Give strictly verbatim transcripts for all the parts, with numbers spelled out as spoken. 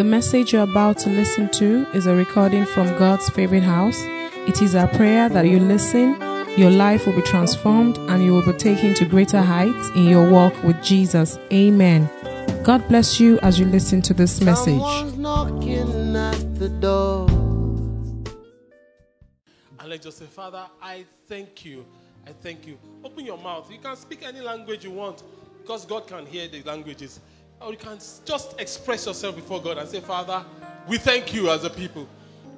The message you're about to listen to is a recording from God's favorite house. It is our prayer that you listen, your life will be transformed, and you will be taken to greater heights in your walk with Jesus. Amen. God bless you as you listen to this message. Someone's knocking at the door. And let's just say, Father, I thank you. I thank you. Open your mouth. You can speak any language you want because God can hear the languages. Or you can just express yourself before God and say, Father, we thank you as a people.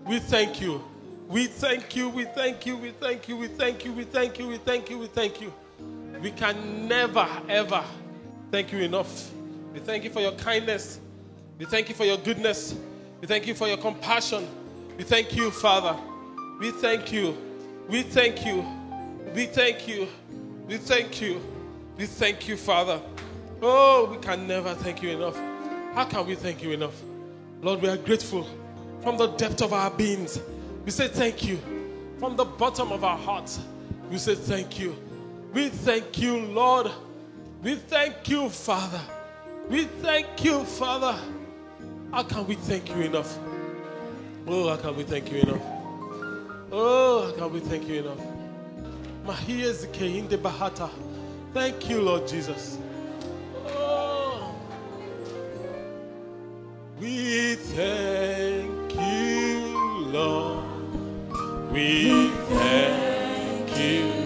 We thank you. We thank you. We thank you. We thank you. We thank you. We thank you. We thank you. We thank you. We can never, ever thank you enough. We thank you for your kindness. We thank you for your goodness. We thank you for your compassion. We thank you, Father. We thank you. We thank you. We thank you. We thank you. We thank you, Father. Oh, we can never thank you enough. How can we thank you enough? Lord, we are grateful from the depth of our beings. We say thank you. From the bottom of our hearts, we say thank you. We thank you, Lord. We thank you, Father. We thank you, Father. How can we thank you enough? Oh, how can we thank you enough? Oh, how can we thank you enough? Thank you, Lord Jesus. Oh, we thank you, Lord. We thank you, Lord. We thank you, Jehovah.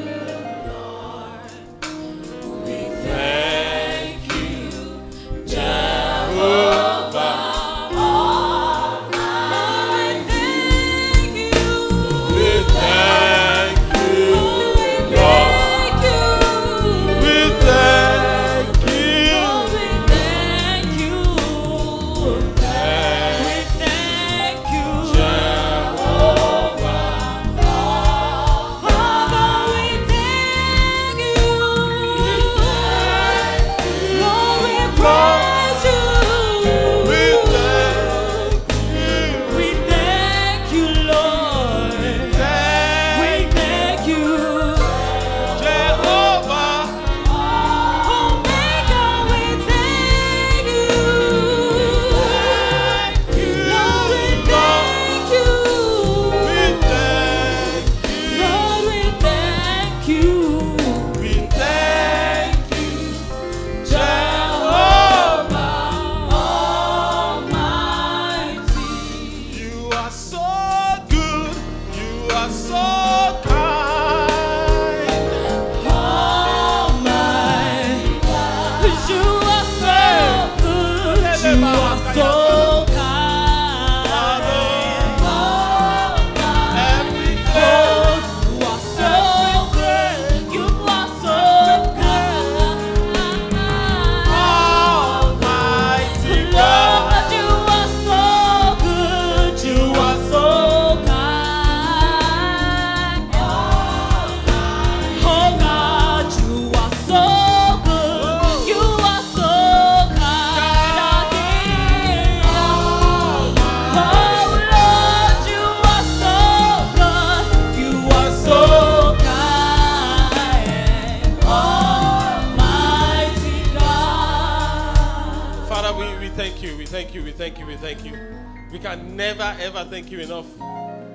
Thank you enough.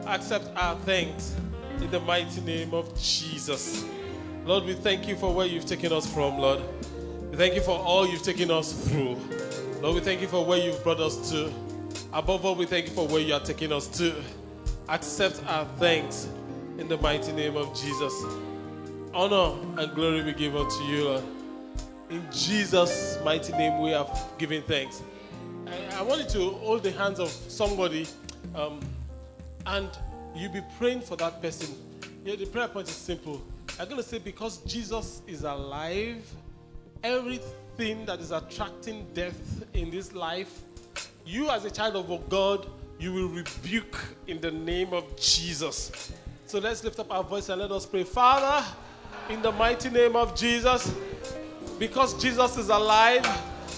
Accept our thanks in the mighty name of Jesus. Lord, we thank you for where you've taken us from, Lord. We thank you for all you've taken us through. Lord, we thank you for where you've brought us to. Above all, we thank you for where you are taking us to. Accept our thanks in the mighty name of Jesus. Honor and glory we give unto you, Lord. In Jesus' mighty name we have given thanks. I, I want you to hold the hands of somebody Um, and you'll be praying for that person. You know, the prayer point is simple. I'm going to say, because Jesus is alive, everything that is attracting death in this life, you as a child of God, you will rebuke in the name of Jesus. So let's lift up our voice and let us pray. Father, in the mighty name of Jesus, because Jesus is alive,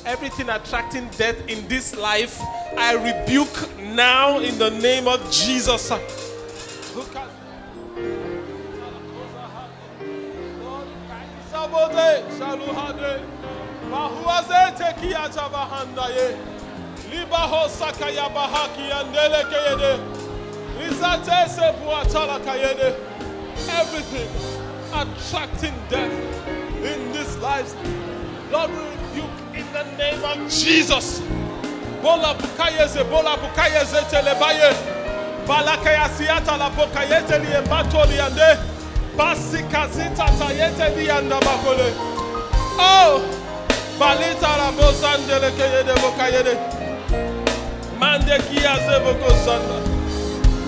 everything attracting death in this life, I rebuke now in the name of Jesus. Look at Libaho Sakaya Bahaki and Dele Kayede. Rizatese Buatala Kayede. Everything attracting death in these lives, Lord, we rebuke in the name of Jesus. Bola Bukayeze, Bola Bukayeze Telebaye. Balakaya Siata La Bokayete Liembatoli and De. Basikazita Tayete Liandabakole. Oh! Balita la bozande le kayede bokayede. Mande kia zebo kozanda.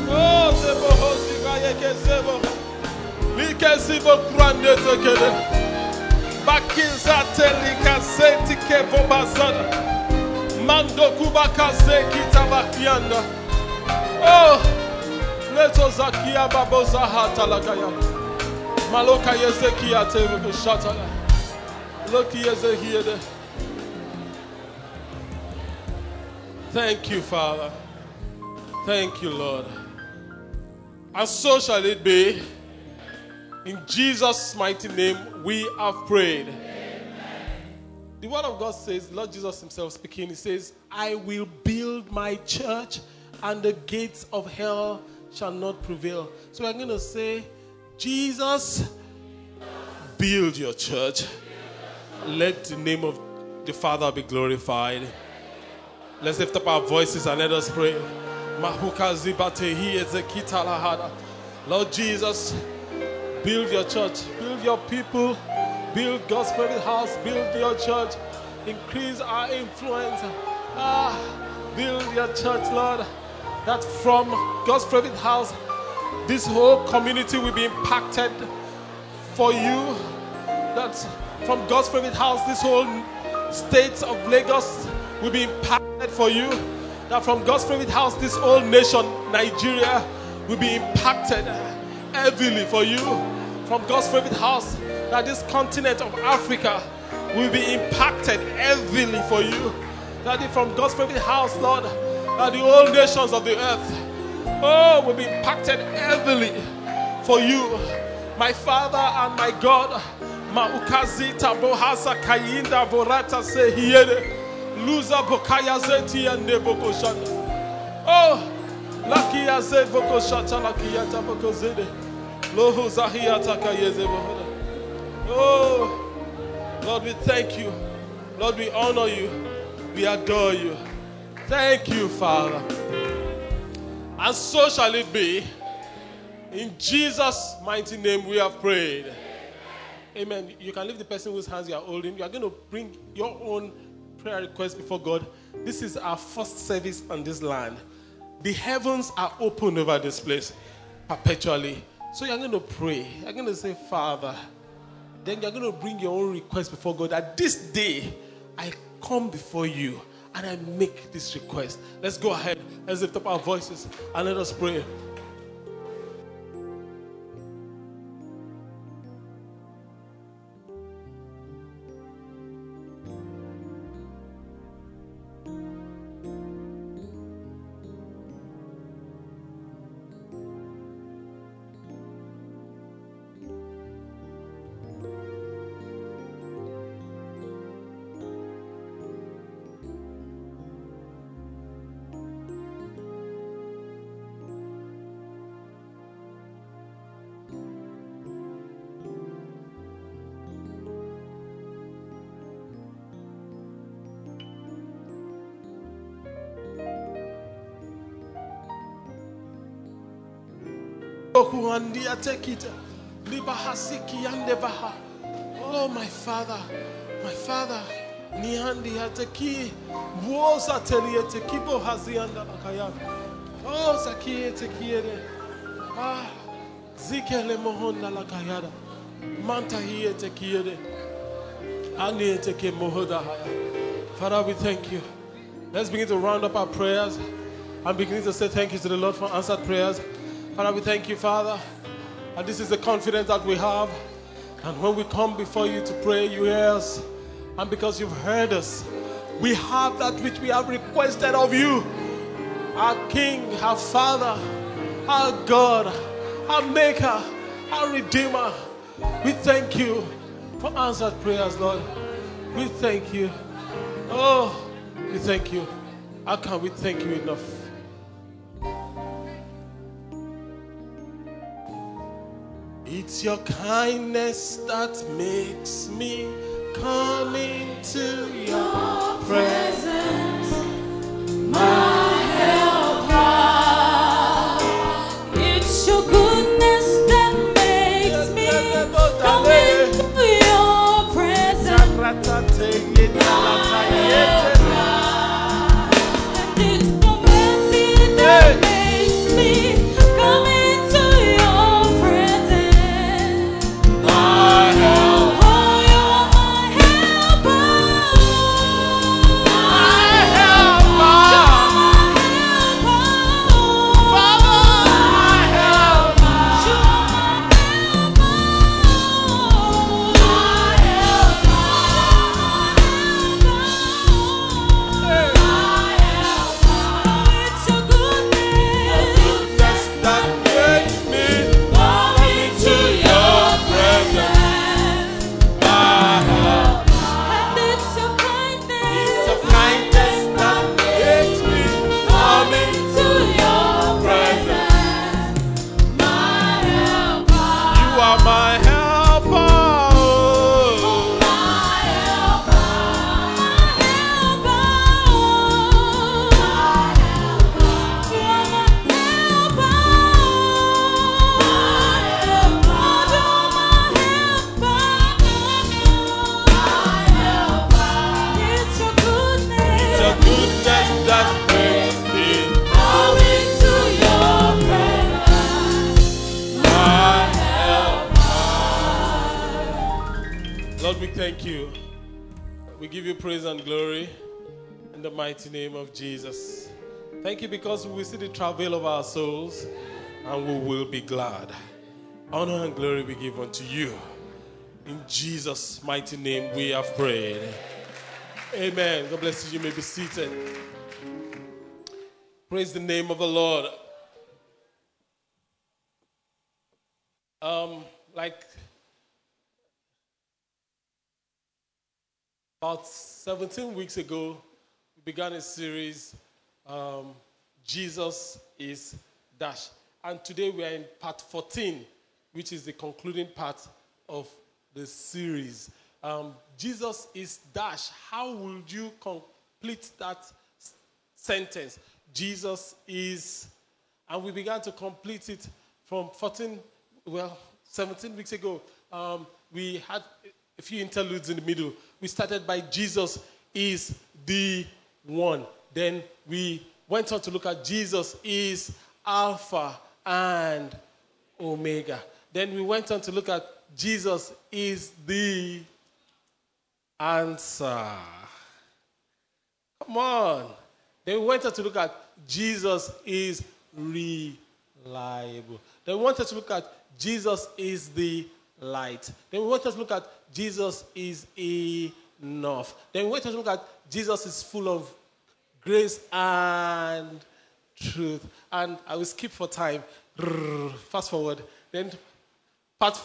Oh zebo hoziga yeke zebo. Like zebo grande tekele. Bakiza telika senti kevo bazana. Mando kuba kaze kita bakianda. Oh neto zakia baboza hata la kaya. Maloka yezekia tebo kushatala. Look here, here. Thank you, Father. Thank you, Lord. And so shall it be. In Jesus' mighty name, we have prayed. Amen. The word of God says, Lord Jesus himself speaking, he says, I will build my church and the gates of hell shall not prevail. So I'm going to say, Jesus, build your church. Let the name of the Father be glorified. Let's lift up our voices and let us pray. Lord Jesus, build your church, build your people, build God's Spirit house, build your church, increase our influence. Ah, build your church, Lord, that from God's Spirit house, this whole community will be impacted for you. That's from God's favorite house, this whole state of Lagos will be impacted for you. That from God's favorite house, this whole nation, Nigeria, will be impacted heavily for you. From God's favorite house, that this continent of Africa will be impacted heavily for you. That from God's favorite house, Lord, that the whole nations of the earth, oh, will be impacted heavily for you. My Father and my God, Maukazita bohasa kayinda borata sehiere luza bokaya zeti and nebokoshan. Oh, laki azet bokoshata laki ata bokozede loho zahiyata kayeze bohoda. Oh, Lord, we thank you. Lord, we honor you. We adore you. Thank you, Father. And so shall it be. In Jesus' mighty name, we have prayed. Amen. You can leave the person whose hands you are holding. You are going to bring your own prayer request before God. This is our first service on this land. The heavens are open over this place perpetually. So you are going to pray. You are going to say, Father. Then you are going to bring your own request before God. At this day, I come before you and I make this request. Let's go ahead. Let's lift up our voices and let us pray. Oh, my Father, my Father, Father, we thank you. Let's begin to round up our prayers. I'm beginning to say thank you to the Lord for answered prayers. Father, we thank you, Father. And this is the confidence that we have. And when we come before you to pray, you hear us. And because you've heard us, we have that which we have requested of you. Our King, our Father, our God, our Maker, our Redeemer. We thank you for answered prayers, Lord. We thank you. Oh, we thank you. How can we thank you enough? It's your kindness that makes me come into your presence, my helper. It's your goodness that makes me come into your presence, my helper. Mighty name of Jesus. Thank you because we see the travail of our souls and we will be glad. Honor and glory be given to you. In Jesus' mighty name we have prayed. Amen. God bless you. You may be seated. Praise the name of the Lord. Um, like about seventeen weeks ago, began a series, um, Jesus is Dash. And today we are in part fourteen, which is the concluding part of the series. Um, Jesus is Dash. How would you complete that s- sentence? Jesus is, and we began to complete it from fourteen, well, seventeen weeks ago. Um, we had a few interludes in the middle. We started by Jesus is the One. Then we went on to look at Jesus is Alpha and Omega. Then we went on to look at Jesus is the answer. Come on. Then we went on to look at Jesus is reliable. Then we went on to look at Jesus is the light. Then we went on to look at Jesus is a enough. Then we went on to look at Jesus is full of grace and truth. And I will skip for time. Fast forward. Then part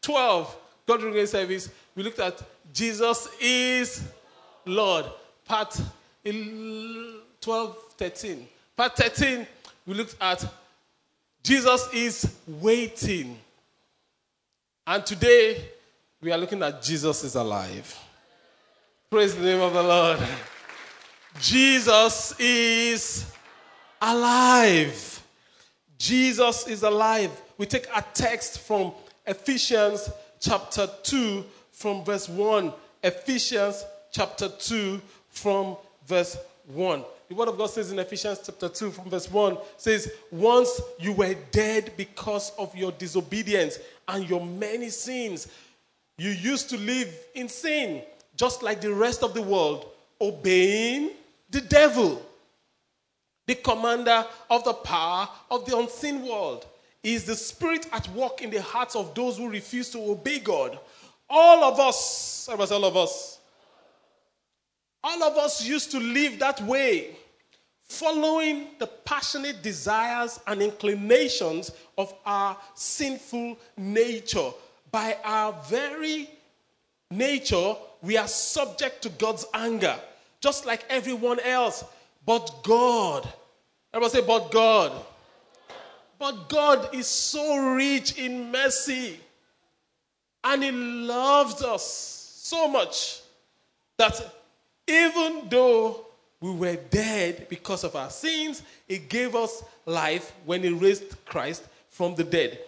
twelve, God Regain Service, we looked at Jesus is Lord. Part twelve, thirteen. Part thirteen, we looked at Jesus is waiting. And today, we are looking at Jesus is alive. Praise the name of the Lord. Jesus is alive. Jesus is alive. We take a text from Ephesians chapter two from verse one. Ephesians chapter two from verse one. The word of God says in Ephesians chapter two from verse one, says, once you were dead because of your disobedience and your many sins, you used to live in sin, just like the rest of the world, obeying the devil. The commander of the power of the unseen world is the spirit at work in the hearts of those who refuse to obey God. All of us, I was all of us, all of us used to live that way, following the passionate desires and inclinations of our sinful nature. By our very nature, we are subject to God's anger, just like everyone else. But God, everybody say, but God. But God is so rich in mercy, and He loved us so much that even though we were dead because of our sins, He gave us life when He raised Christ from the dead.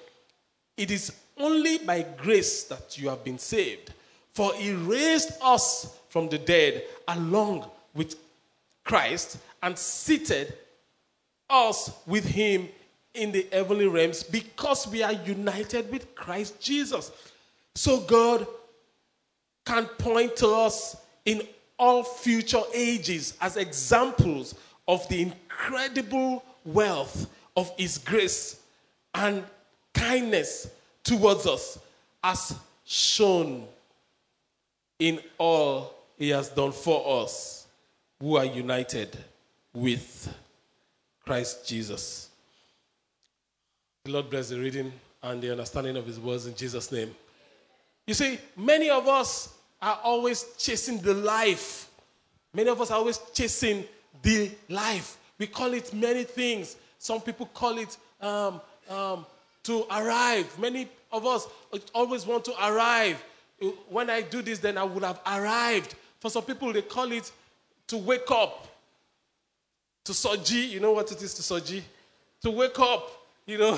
It is only by grace that you have been saved, for He raised us from the dead along with Christ and seated us with Him in the heavenly realms, because we are united with Christ Jesus. So God can point to us in all future ages as examples of the incredible wealth of His grace and kindness towards us, as shown in all He has done for us who are united with Christ Jesus. The Lord bless the reading and the understanding of His words in Jesus' name. You see, many of us are always chasing the life. Many of us are always chasing the life. We call it many things. Some people call it um, um, to arrive. Many of us always want to arrive. When I do this, then I would have arrived. For some people, they call it to wake up. To soji, you know what it is to soji? To wake up. You know,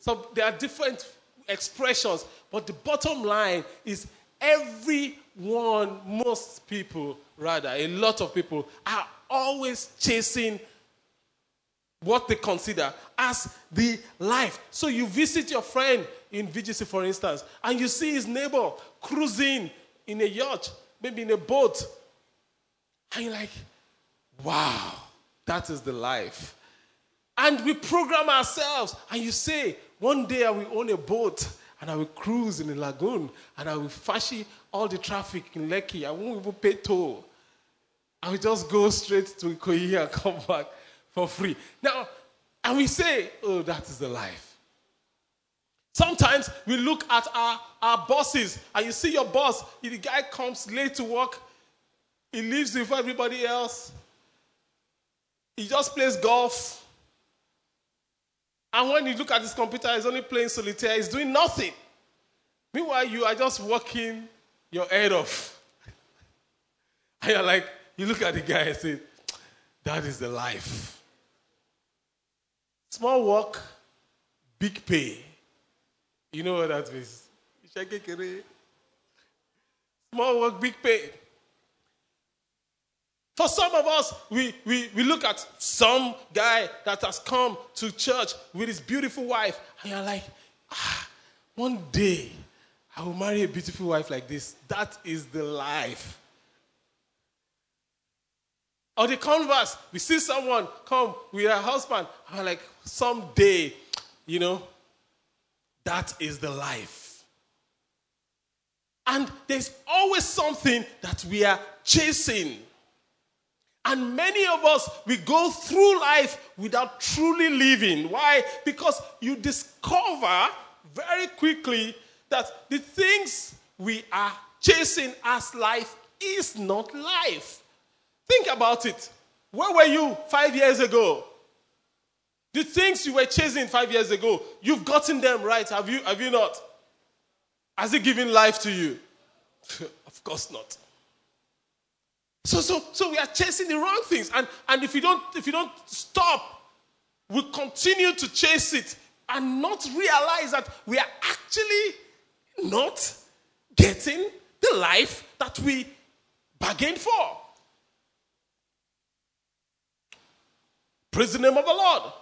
so there are different expressions, but the bottom line is everyone, most people, rather, a lot of people are always chasing what they consider as the life. So you visit your friend in V G C, for instance, and you see his neighbor cruising in a yacht, maybe in a boat, and you're like, wow, that is the life. And we program ourselves. And you say, one day I will own a boat and I will cruise in the lagoon and I will fashi all the traffic in Lekki. I won't even pay toll. I will just go straight to Ikoyi and come back for free. Now, and we say, oh, that is the life. Sometimes we look at our, our bosses, and you see your boss, the guy comes late to work, he leaves before everybody else, he just plays golf. And when you look at his computer, he's only playing solitaire. He's doing nothing. Meanwhile, you are just working your head off. And you're like, you look at the guy and say, that is the life. Small work, big pay. You know what that means. Small work, big pay. For some of us, we, we, we look at some guy that has come to church with his beautiful wife, and you're like, ah, one day I will marry a beautiful wife like this. That is the life. Or the converse, we see someone come with a husband, and we're like, someday, you know, that is the life. And there's always something that we are chasing. And many of us, we go through life without truly living. Why? Because you discover very quickly that the things we are chasing as life is not life. Think about it. Where were you five years ago? The things you were chasing five years ago, you've gotten them right, have you? Have you not? Has it given life to you? Of course not. So, so, so we are chasing the wrong things, and, and if you don't, if you don't stop, we continue to chase it and not realize that we are actually not getting the life that we bargained for. Praise the name of the Lord.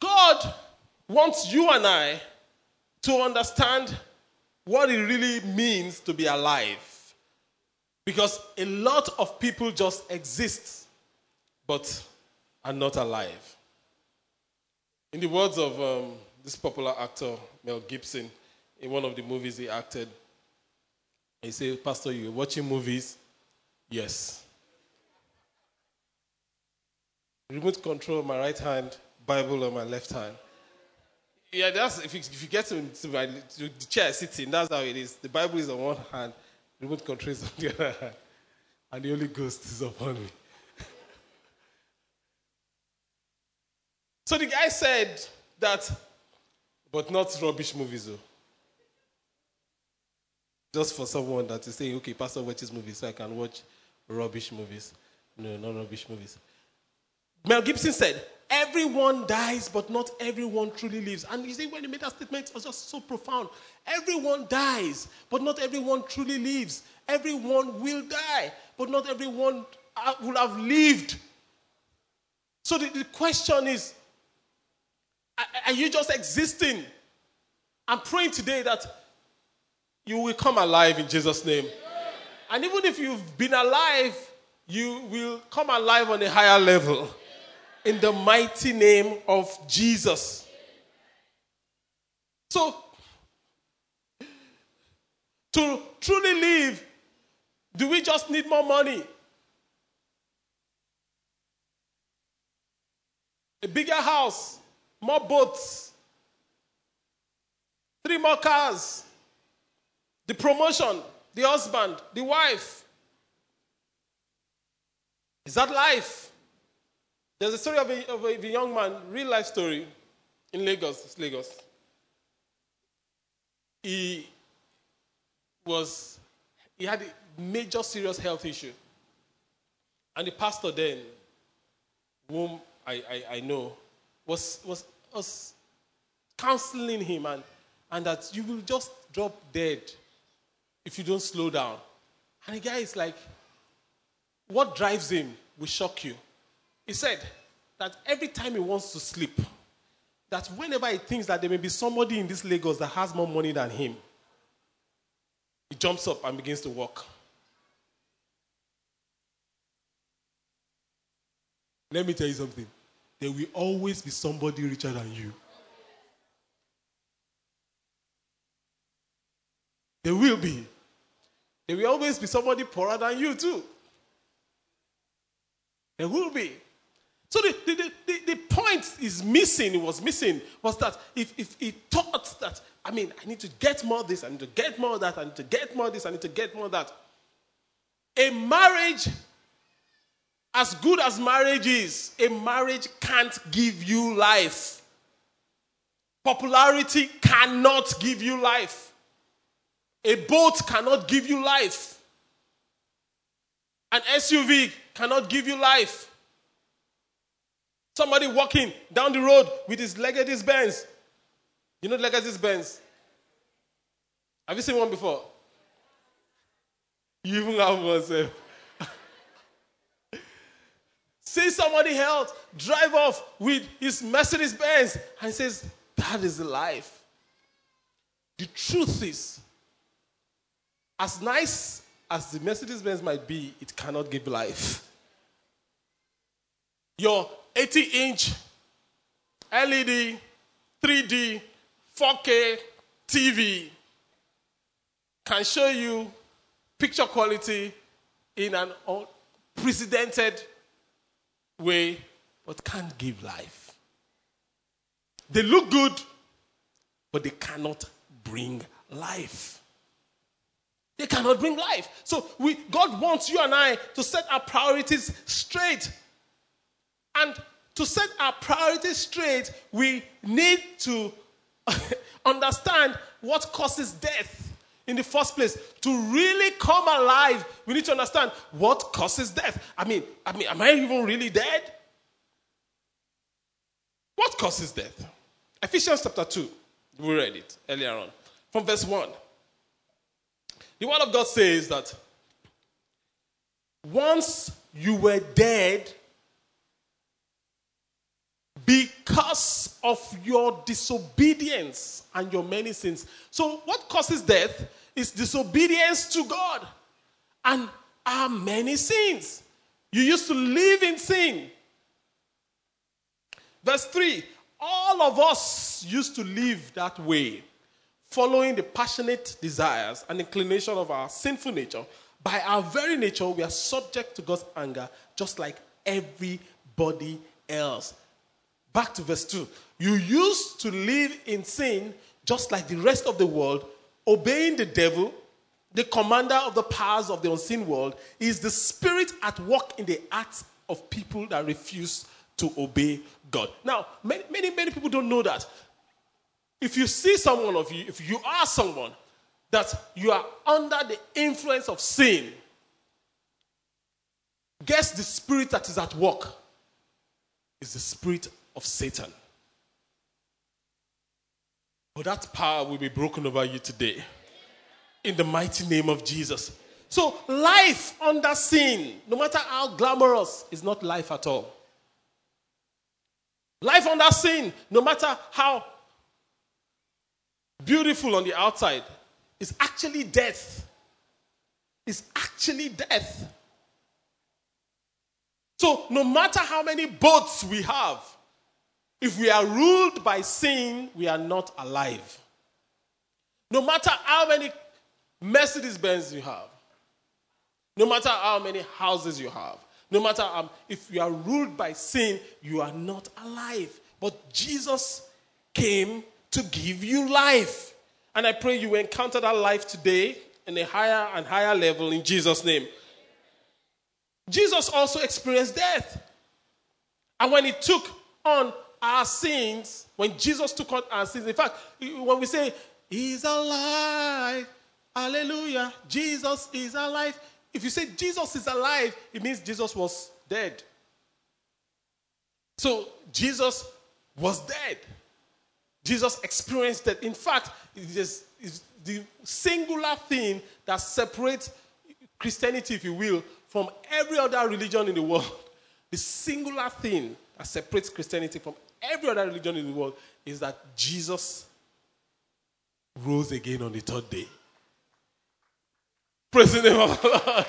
God wants you and I to understand what it really means to be alive. Because a lot of people just exist, but are not alive. In the words of um, this popular actor, Mel Gibson, in one of the movies he acted, he said, Pastor, you're watching movies? Yes. Remote control on my right hand, Bible on my left hand. Yeah, that's if you, if you get to, to, my, to the chair sitting, that's how it is. The Bible is on one hand. Remote control is on the other hand, and the Holy Ghost is upon me. So the guy said that, but not rubbish movies, though. Just for someone that is saying, okay, pastor watches movies, so I can watch rubbish movies. No, not rubbish movies. Mel Gibson said, everyone dies, but not everyone truly lives. And you see, when he made that statement, it was just so profound. Everyone dies, but not everyone truly lives. Everyone will die, but not everyone will have lived. So the, the question is, are, are you just existing? I'm praying today that you will come alive in Jesus' name. And even if you've been alive, you will come alive on a higher level. In the mighty name of Jesus. So, to truly live, do we just need more money? A bigger house, more boats, three more cars, the promotion, the husband, the wife. Is that life? There's a story of a, of a young man, real life story, in Lagos. It's Lagos. He was, he had a major serious health issue. And the pastor then, whom I, I, I know, was, was, was counseling him and, and that you will just drop dead if you don't slow down. And the guy is like, what drives him will shock you. He said that every time he wants to sleep, that whenever he thinks that there may be somebody in this Lagos that has more money than him, he jumps up and begins to walk. Let me tell you something. There will always be somebody richer than you. There will be. There will always be somebody poorer than you too. There will be. So the, the, the, the point is missing, it was missing, was that if, if he thought that, I mean, I need to get more this, I need to get more that, I need to get more this, I need to get more that. A marriage, as good as marriage is, a marriage can't give you life. Popularity cannot give you life. A boat cannot give you life. An S U V cannot give you life. Somebody walking down the road with his Legacy Benz. You know Legacy Benz? Have you seen one before? You even have one, sir. See somebody else drive off with his Mercedes Benz and says, that is life. The truth is, as nice as the Mercedes Benz might be, it cannot give life. Your eighty inch L E D, three D, four K T V can show you picture quality in an unprecedented way, but can't give life. They look good, but they cannot bring life. They cannot bring life. So we, God wants you and I to set our priorities straight. And to set our priorities straight, we need to understand what causes death in the first place. To really come alive, we need to understand what causes death. I mean, I mean, am I even really dead? What causes death? Ephesians chapter two. We read it earlier on. From verse one. The word of God says that once you were dead because of your disobedience and your many sins. So what causes death is disobedience to God and our many sins. You used to live in sin. Verse three, all of us used to live that way, following the passionate desires and inclination of our sinful nature. By our very nature, we are subject to God's anger, just like everybody else. Back to verse two. You used to live in sin, just like the rest of the world, obeying the devil, the commander of the powers of the unseen world. Is the spirit at work in the hearts of people that refuse to obey God. Now, many, many, many people don't know that. If you see someone of you, if you are someone that you are under the influence of sin, guess the spirit that is at work is the spirit of Satan. But that power will be broken over you today, in the mighty name of Jesus. So life under sin, no matter how glamorous, is not life at all. Life under sin, no matter how beautiful on the outside, is actually death. It's actually death. So no matter how many boats we have, if we are ruled by sin, we are not alive. No matter how many Mercedes-Benz you have, no matter how many houses you have, no matter um, if you are ruled by sin, you are not alive. But Jesus came to give you life. And I pray you encounter that life today in a higher and higher level in Jesus' name. Jesus also experienced death. And when he took on our sins, when Jesus took on our sins, in fact, when we say, he's alive, hallelujah, Jesus is alive. If you say Jesus is alive, it means Jesus was dead. So Jesus was dead. Jesus experienced that. In fact, it is, it's the singular thing that separates Christianity, if you will, from every other religion in the world. The singular thing that separates Christianity from every other religion in the world is that Jesus rose again on the third day. Praise the name of the Lord.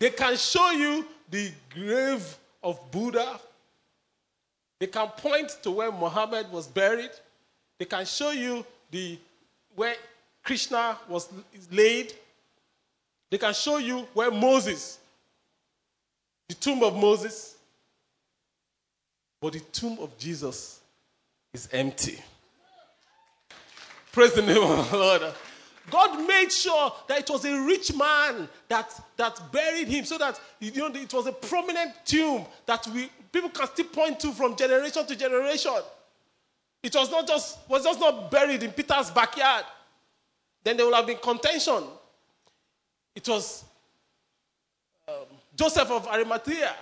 They can show you the grave of Buddha. They can point to where Muhammad was buried. They can show you the where Krishna was laid. They can show you where Moses, the tomb of Moses. But the tomb of Jesus is empty. Praise the name of the Lord. God made sure that it was a rich man that, that buried him, so that, you know, it was a prominent tomb that we people can still point to from generation to generation. It was not just was just not buried in Peter's backyard. Then there would have been contention. It was um, Joseph of Arimathea,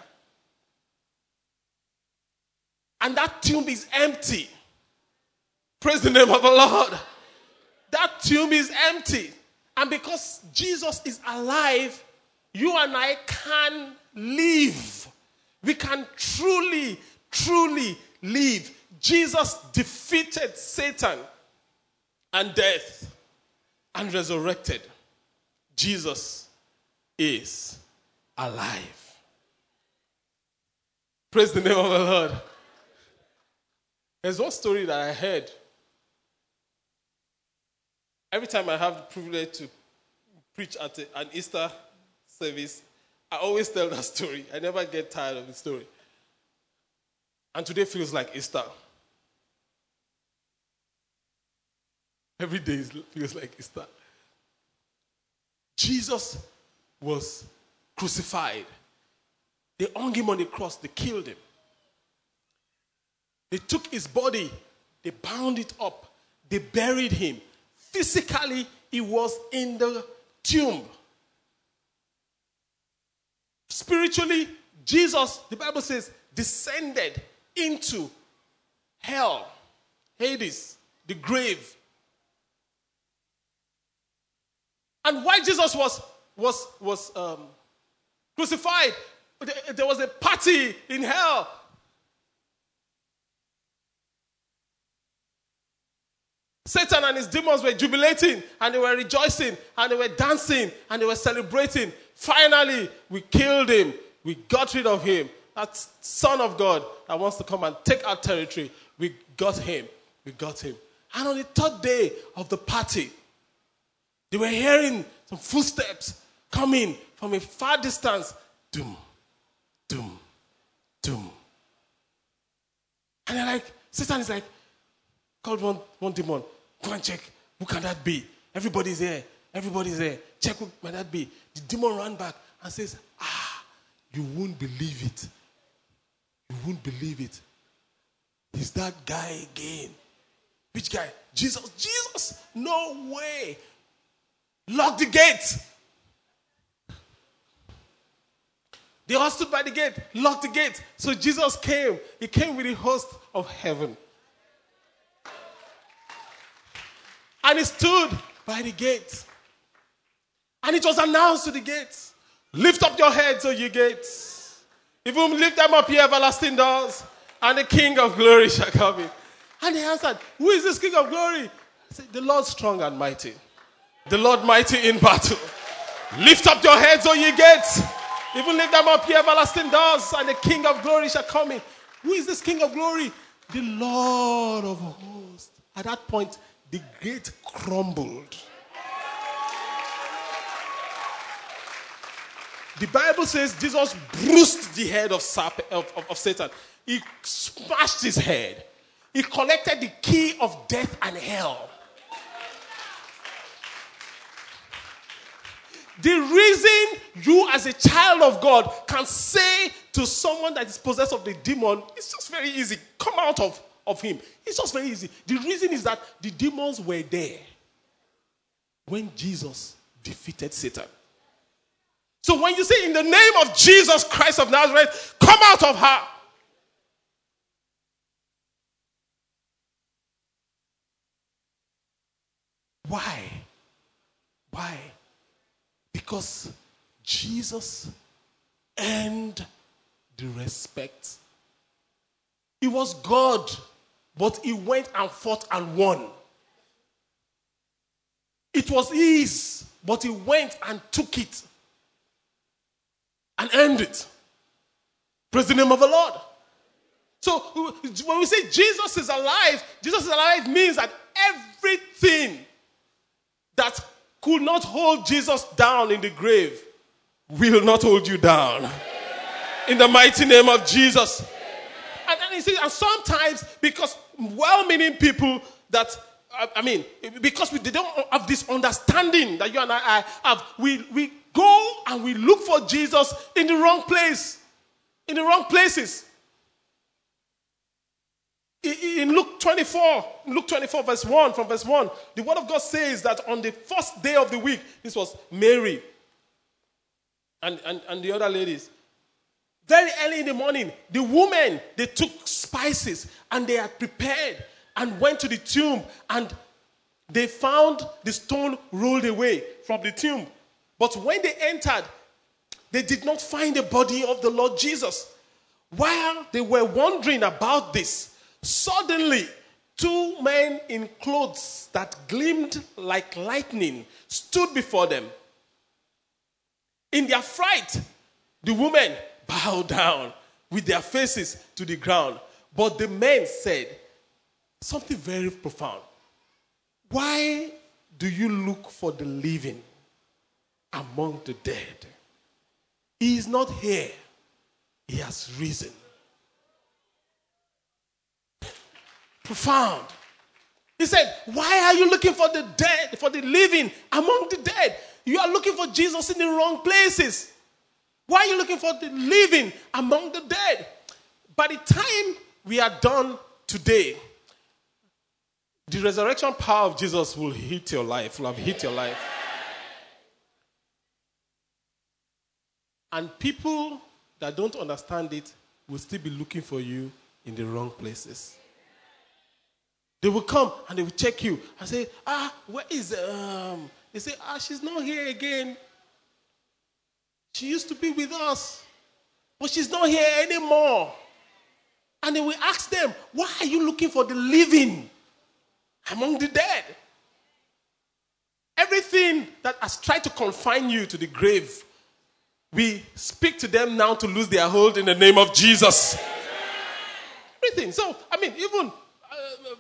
and that tomb is empty. Praise the name of the Lord. That tomb is empty. And because Jesus is alive, you and I can live. We can truly, truly live. Jesus defeated Satan and death and resurrected. Jesus is alive. Praise the name of the Lord. There's one story that I heard. Every time I have the privilege to preach at a, an Easter service, I always tell that story. I never get tired of the story. And today feels like Easter. Every day feels like Easter. Jesus was crucified. They hung him on the cross. They killed him. They took his body. They bound it up. They buried him. Physically, he was in the tomb. Spiritually, Jesus, the Bible says, descended into hell, Hades, the grave. And while Jesus was, was, was um, crucified, there was a party in hell. Satan and his demons were jubilating, and they were rejoicing, and they were dancing, and they were celebrating. Finally, we killed him. We got rid of him. That son of God that wants to come and take our territory, we got him. We got him. And on the third day of the party, they were hearing some footsteps coming from a far distance. Doom, doom, doom. And they're like, Satan is like, called one, one demon. Go and check. Who can that be? Everybody's here. Everybody's here. Check who can that be. The demon ran back and says, ah, you won't believe it. You even believe it. He's that guy again. Which guy? Jesus. Jesus. No way. Lock the gate. They all stood by the gate. Lock the gate. So Jesus came. He came with the host of heaven. And he stood by the gate. And it was announced to the gates, lift up your heads, O ye gates. Even lift them up, ye everlasting doors. And the King of glory shall come in. And they answered, who is this King of glory? I said, the Lord strong and mighty. The Lord mighty in battle. Lift up your heads, O ye gates. Even lift them up, ye everlasting doors. And the King of glory shall come in. Who is this King of glory? The Lord of hosts. At that point, the gate crumbled. The Bible says Jesus bruised the head of, serpent, of, of, of Satan. He smashed his head. He collected the key of death and hell. The reason you as a child of God can say to someone that is possessed of the demon, it's just very easy. Come out of, of him. It's just very easy. The reason is that the demons were there when Jesus defeated Satan. So when you say, in the name of Jesus Christ of Nazareth, come out of her. Why? Why? Because Jesus earned the respect. He was God, but he went and fought and won. It was his, but he went and took it. And end it. Praise the name of the Lord. So when we say Jesus is alive, Jesus is alive means that everything that could not hold Jesus down in the grave will not hold you down. Amen. In the mighty name of Jesus. And, and, see, and sometimes because well-meaning people that I, I mean, because we, they don't have this understanding that you and I, I have, we we. Go and we look for Jesus in the wrong place, in the wrong places. In Luke twenty-four, Luke twenty-four, verse one, from verse one, the word of God says that on the first day of the week, this was Mary and, and, and the other ladies. Very early in the morning, the women, they took spices and they had prepared and went to the tomb and they found the stone rolled away from the tomb. But when they entered, they did not find the body of the Lord Jesus. While they were wondering about this, suddenly two men in clothes that gleamed like lightning stood before them. In their fright, the women bowed down with their faces to the ground. But the men said something very profound. Why do you look for the living among the dead? He is not here. He has risen. Profound. He said, why are you looking for the dead, for the living among the dead? You are looking for Jesus in the wrong places. Why are you looking for the living among the dead? By the time we are done today, the resurrection power of Jesus will hit your life, will have hit your life. And people that don't understand it will still be looking for you in the wrong places. They will come and they will check you and say, ah, where is, um, they say, ah, she's not here again. She used to be with us, but she's not here anymore. And they will ask them, why are you looking for the living among the dead? Everything that has tried to confine you to the grave, we speak to them now to lose their hold in the name of Jesus. Amen. Everything. So, I mean, even, uh,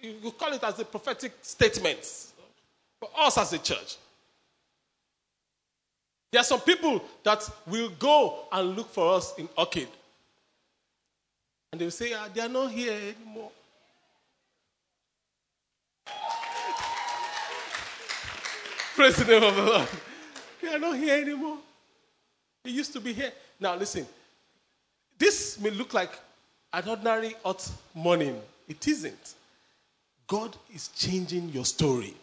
you call it as a prophetic statement for us as a church. There are some people that will go and look for us in Orchid. And they will say, ah, they are not here anymore. Praise the name of the Lord. They are not here anymore. He used to be here. Now listen, this may look like an ordinary hot morning. It isn't. God is changing your story.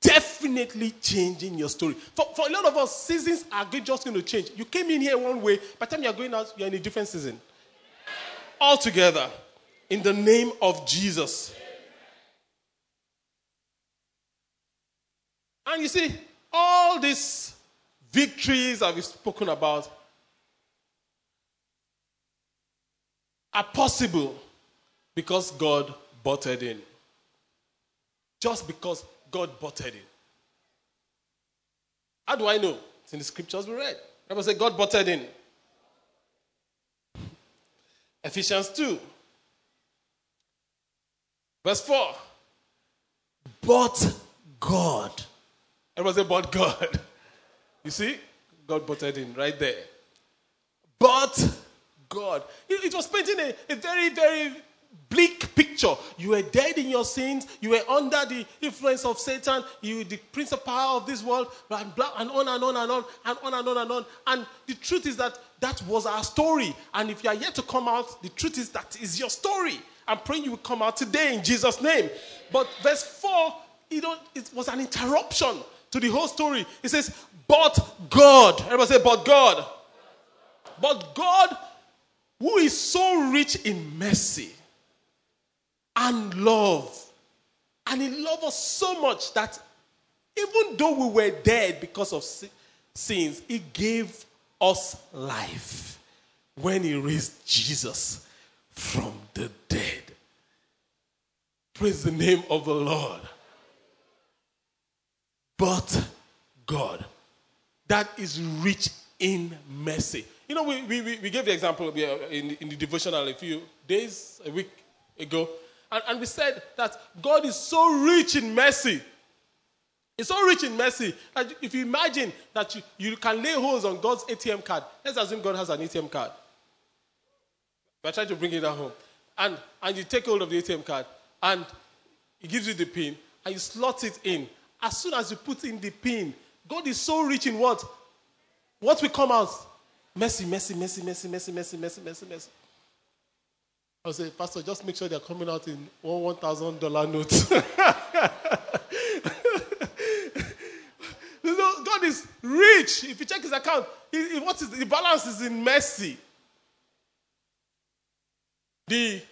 Definitely changing your story. For, for a lot of us, seasons are just going to change. You came in here one way. By the time you're going out, you're in a different season. Altogether, in the name of Jesus. And you see, all these victories that we've spoken about are possible because God butted in. Just because God butted in. How do I know? It's in the scriptures we read. Remember, say God butted in. Ephesians two. Verse four. But God. Everybody say, but God. You see? God butted in right there. But God. It was painting a, a very, very bleak picture. You were dead in your sins. You were under the influence of Satan. You were the principal of this world. And, blah, and on and on and on and on and on and on. And the truth is that that was our story. And if you are yet to come out, the truth is that is your story. I'm praying you will come out today in Jesus' name. But verse four, you know, it was an interruption to the whole story. It says, but God. Everybody say, but God. But God, who is so rich in mercy and love. And he loved us so much that even though we were dead because of sins, he gave us life when he raised Jesus from the dead. Praise the name of the Lord. But God, that is rich in mercy. You know, we we, we gave the example in, in the devotional a few days, a week ago. And, and we said that God is so rich in mercy. He's so rich in mercy that if you imagine that you, you can lay holds on God's A T M card. Let's assume God has an A T M card. We're trying to bring it at home. And, and you take hold of the A T M card and he gives you the pin and you slot it in. As soon as you put in the pin, God is so rich in what? What will come out? Mercy, mercy, mercy, mercy, mercy, mercy, mercy, mercy, mercy. I say, Pastor, just make sure they're coming out in one one thousand dollars note. You know, God is rich. If you check his account, he, he, what is, the balance is in mercy. The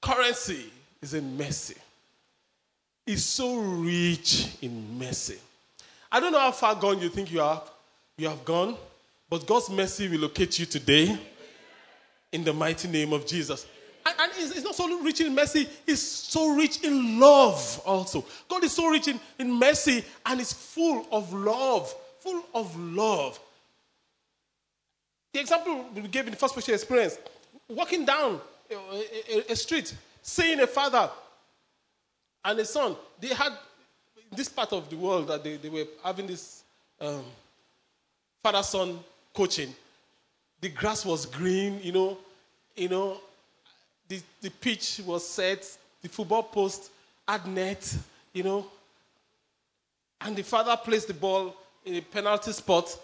currency is in mercy. He's so rich in mercy. I don't know how far gone you think you have, you have gone, but God's mercy will locate you today in the mighty name of Jesus. And, and it's, it's not so rich in mercy, it's so rich in love also. God is so rich in, in mercy and it's full of love. Full of love. The example we gave in the first person experience, walking down a, a, a street, seeing a father and a son. They had this part of the world that they, they were having this um, father-son coaching. The grass was green, you know, you know. The, the pitch was set, the football post had net, you know, and the father placed the ball in a penalty spot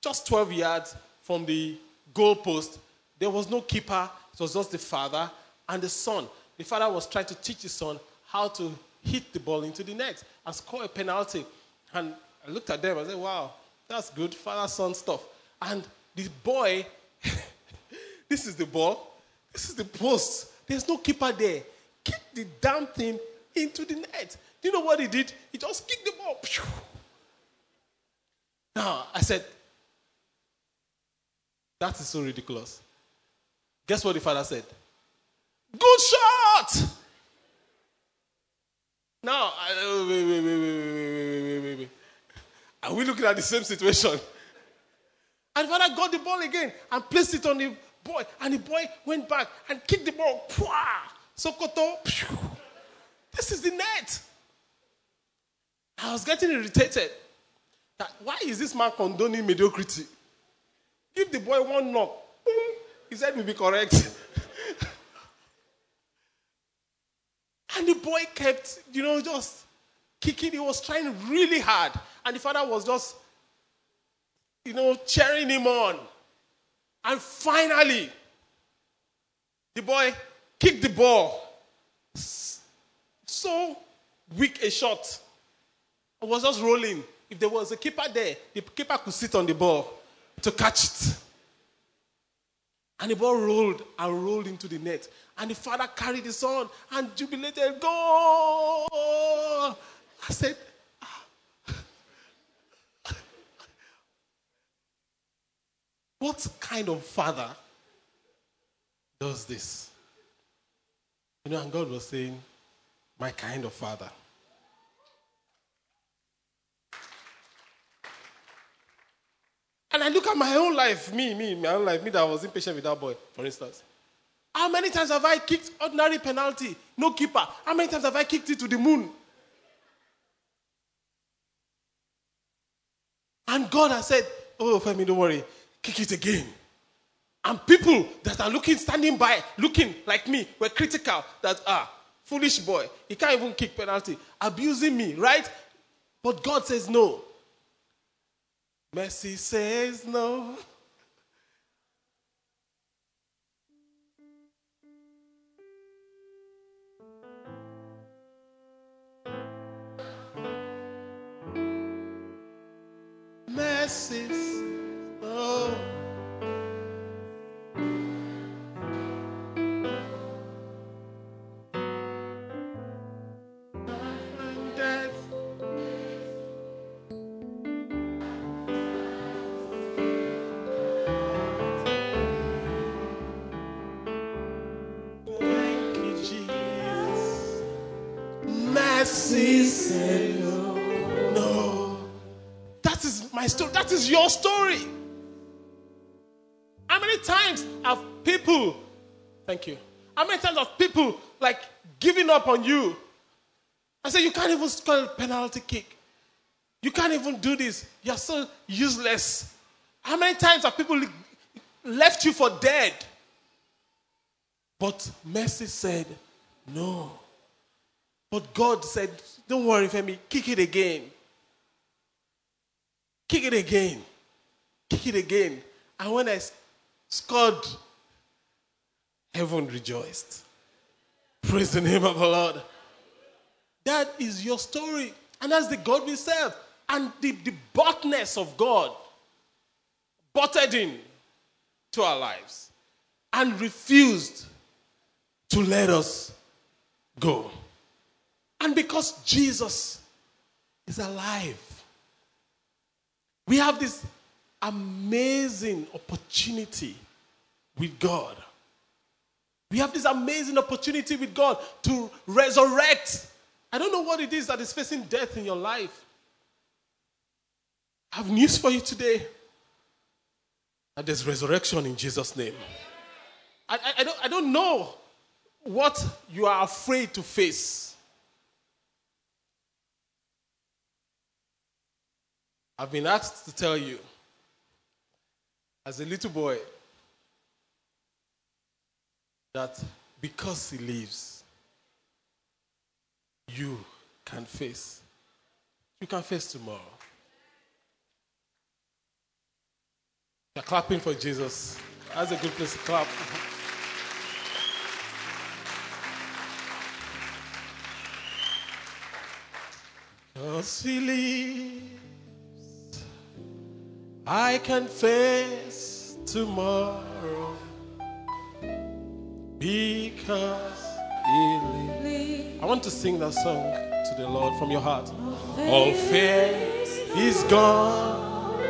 just twelve yards from the goal post. There was no keeper, it was just the father and the son. The father was trying to teach his son how to hit the ball into the net and score a penalty. And I looked at them and said, wow, that's good, father-son stuff. And the boy, this is the ball. This is the post. There's no keeper there. Kick the damn thing into the net. Do you know what he did? He just kicked the ball. Now, I said, that is so ridiculous. Guess what the father said? Good shot! Now, I, wait, wait, wait, wait, wait, wait, wait. Are we looking at the same situation? And father got the ball again and placed it on the boy, and the boy went back and kicked the ball. Sokoto. This is the net. I was getting irritated. That why is this man condoning mediocrity? Give the boy one knock. His head will be correct. And the boy kept, you know, just kicking. He was trying really hard. And the father was just, you know, cheering him on. And finally, The boy kicked the ball. So weak a shot. It was just rolling. If there was a keeper there, the keeper could sit on the ball to catch it. And the ball rolled and rolled into the net. And the father carried his son and jubilated. Goal! I said, ah. What kind of father does this? You know, and God was saying, my kind of father. And I look at my own life, me, me, my own life, me that was impatient with that boy, for instance. How many times have I kicked ordinary penalty, no keeper? How many times have I kicked it to the moon? And God has said, oh, Femi, don't worry, kick it again. And people that are looking, standing by, looking like me, were critical, that ah, foolish boy, he can't even kick penalty, abusing me, right? But God says no. Mercy says no. Mercy says no. That is your story. How many times have people, thank you, how many times have people like giving up on you? I say, you can't even score a penalty kick. You can't even do this. You're so useless. How many times have people left you for dead? But mercy said, no. But God said, don't worry, Femi, kick it again. Kick it again. Kick it again. And when I scored, heaven rejoiced. Praise the name of the Lord. That is your story. And that's the God we serve. And the, the botness of God butted in to our lives and refused to let us go. And because Jesus is alive, we have this amazing opportunity with God. We have this amazing opportunity with God to resurrect. I don't know what it is that is facing death in your life. I have news for you today. That there's resurrection in Jesus' name. I, I, I, don't, I don't know what you are afraid to face. I've been asked to tell you, as a little boy, that because he lives, you can face. You can face tomorrow. You're clapping for Jesus. That's a good place to clap. Because he lives, I can face tomorrow because he lives. I want to sing that song to the Lord from your heart. All fear is gone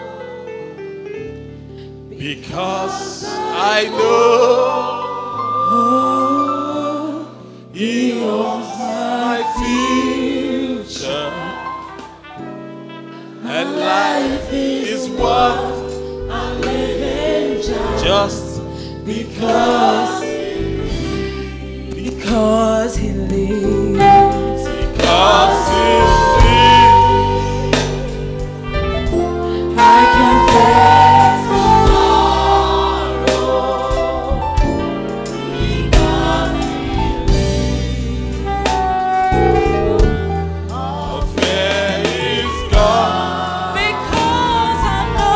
because I know he owns my future. And life is worth I'm living just because, because he lives, because he lives, I can face tomorrow because he lives. All fear is gone. Oh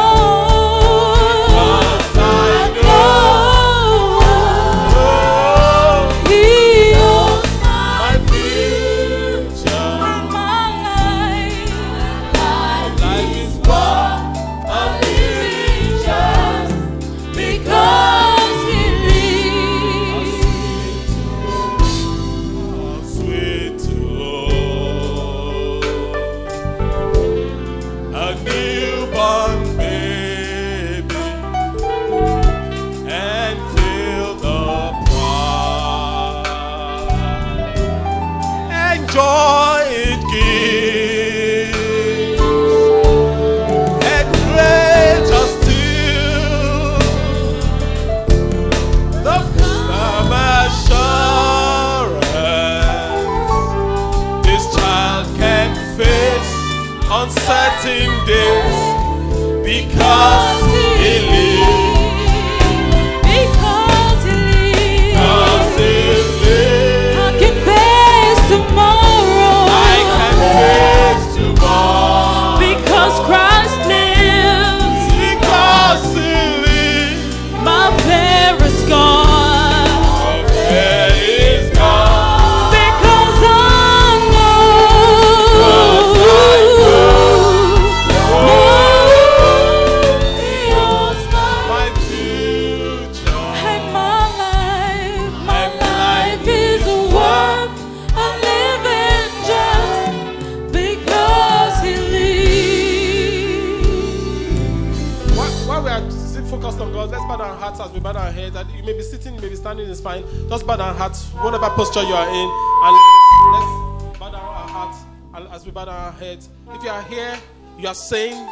Just bow down hearts as we bow down heads. You may be sitting, you may be standing, it's fine. Just bow down hearts, whatever posture you are in. And let's bow down our hearts and as we bow down our heads. If you are here, you are saying,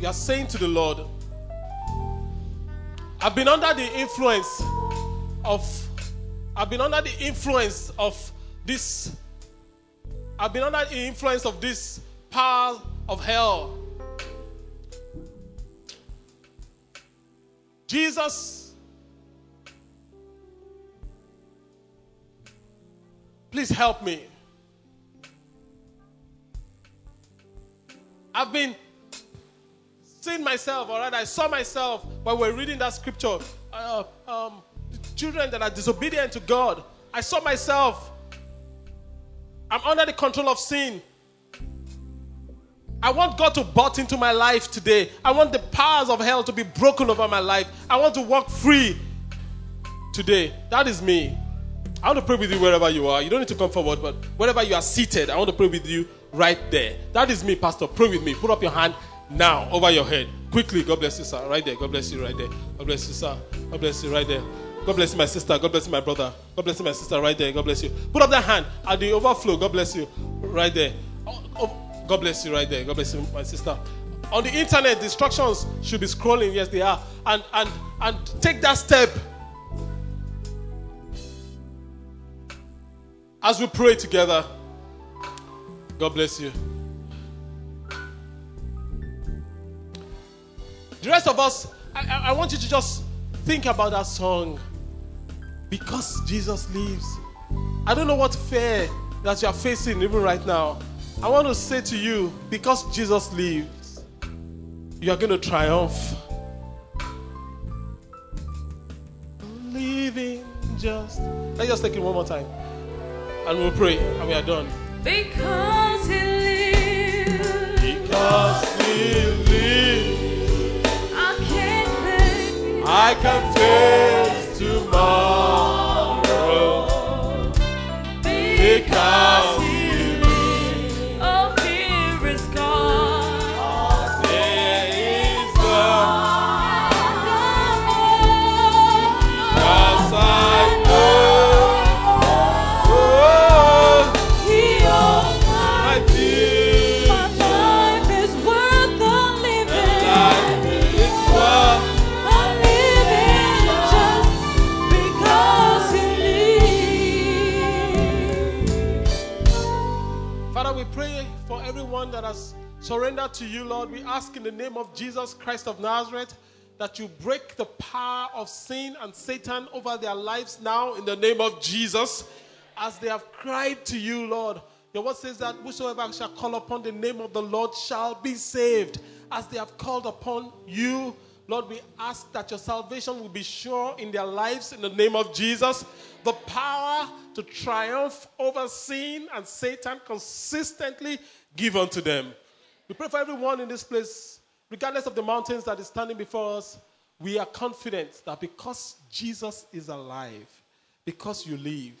you are saying to the Lord, I've been under the influence of, I've been under the influence of this, I've been under the influence of this power of hell. Jesus, please help me. I've been seeing myself, all right? I saw myself while we were reading that scripture. Uh, um, the children that are disobedient to God. I saw myself. I'm under the control of sin. I want God to butt into my life today. I want the powers of hell to be broken over my life. I want to walk free today. That is me. I want to pray with you wherever you are. You don't need to come forward, but wherever you are seated, I want to pray with you right there. That is me, Pastor. Pray with me. Put up your hand now over your head. Quickly. God bless you, sir. Right there. God bless you right there. God bless you, sir. God bless you right there. God bless you, my sister. God bless you, my brother. God bless you, my sister. Right there. God bless you. Put up that hand at the overflow. God bless you. Right there. Over- God bless you right there. God bless you, my sister. On the internet, the instructions should be scrolling. Yes, they are. And and and take that step. As we pray together, God bless you. The rest of us, I, I want you to just think about that song. Because Jesus lives. I don't know what fear that you are facing even right now. I want to say to you, because Jesus lives, you are going to triumph. Living just. Let's just take it one more time. And we'll pray. And we are done. Because he lives. Because he lives. I can't face. I can't face tomorrow. Because he that has surrendered to you, Lord. We ask in the name of Jesus Christ of Nazareth that you break the power of sin and Satan over their lives now in the name of Jesus. As they have cried to you, Lord, your word says that whosoever shall call upon the name of the Lord shall be saved. As they have called upon you, Lord, we ask that your salvation will be sure in their lives in the name of Jesus. The power to triumph over sin and Satan consistently give unto them. We pray for everyone in this place, regardless of the mountains that is standing before us. We are confident that because Jesus is alive, because you live,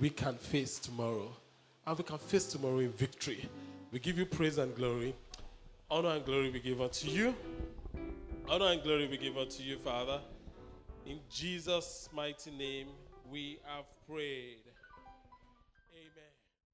we can face tomorrow. And we can face tomorrow in victory. We give you praise and glory. Honor and glory we give unto you. Honor and glory we give unto you, Father. In Jesus' mighty name, we have prayed.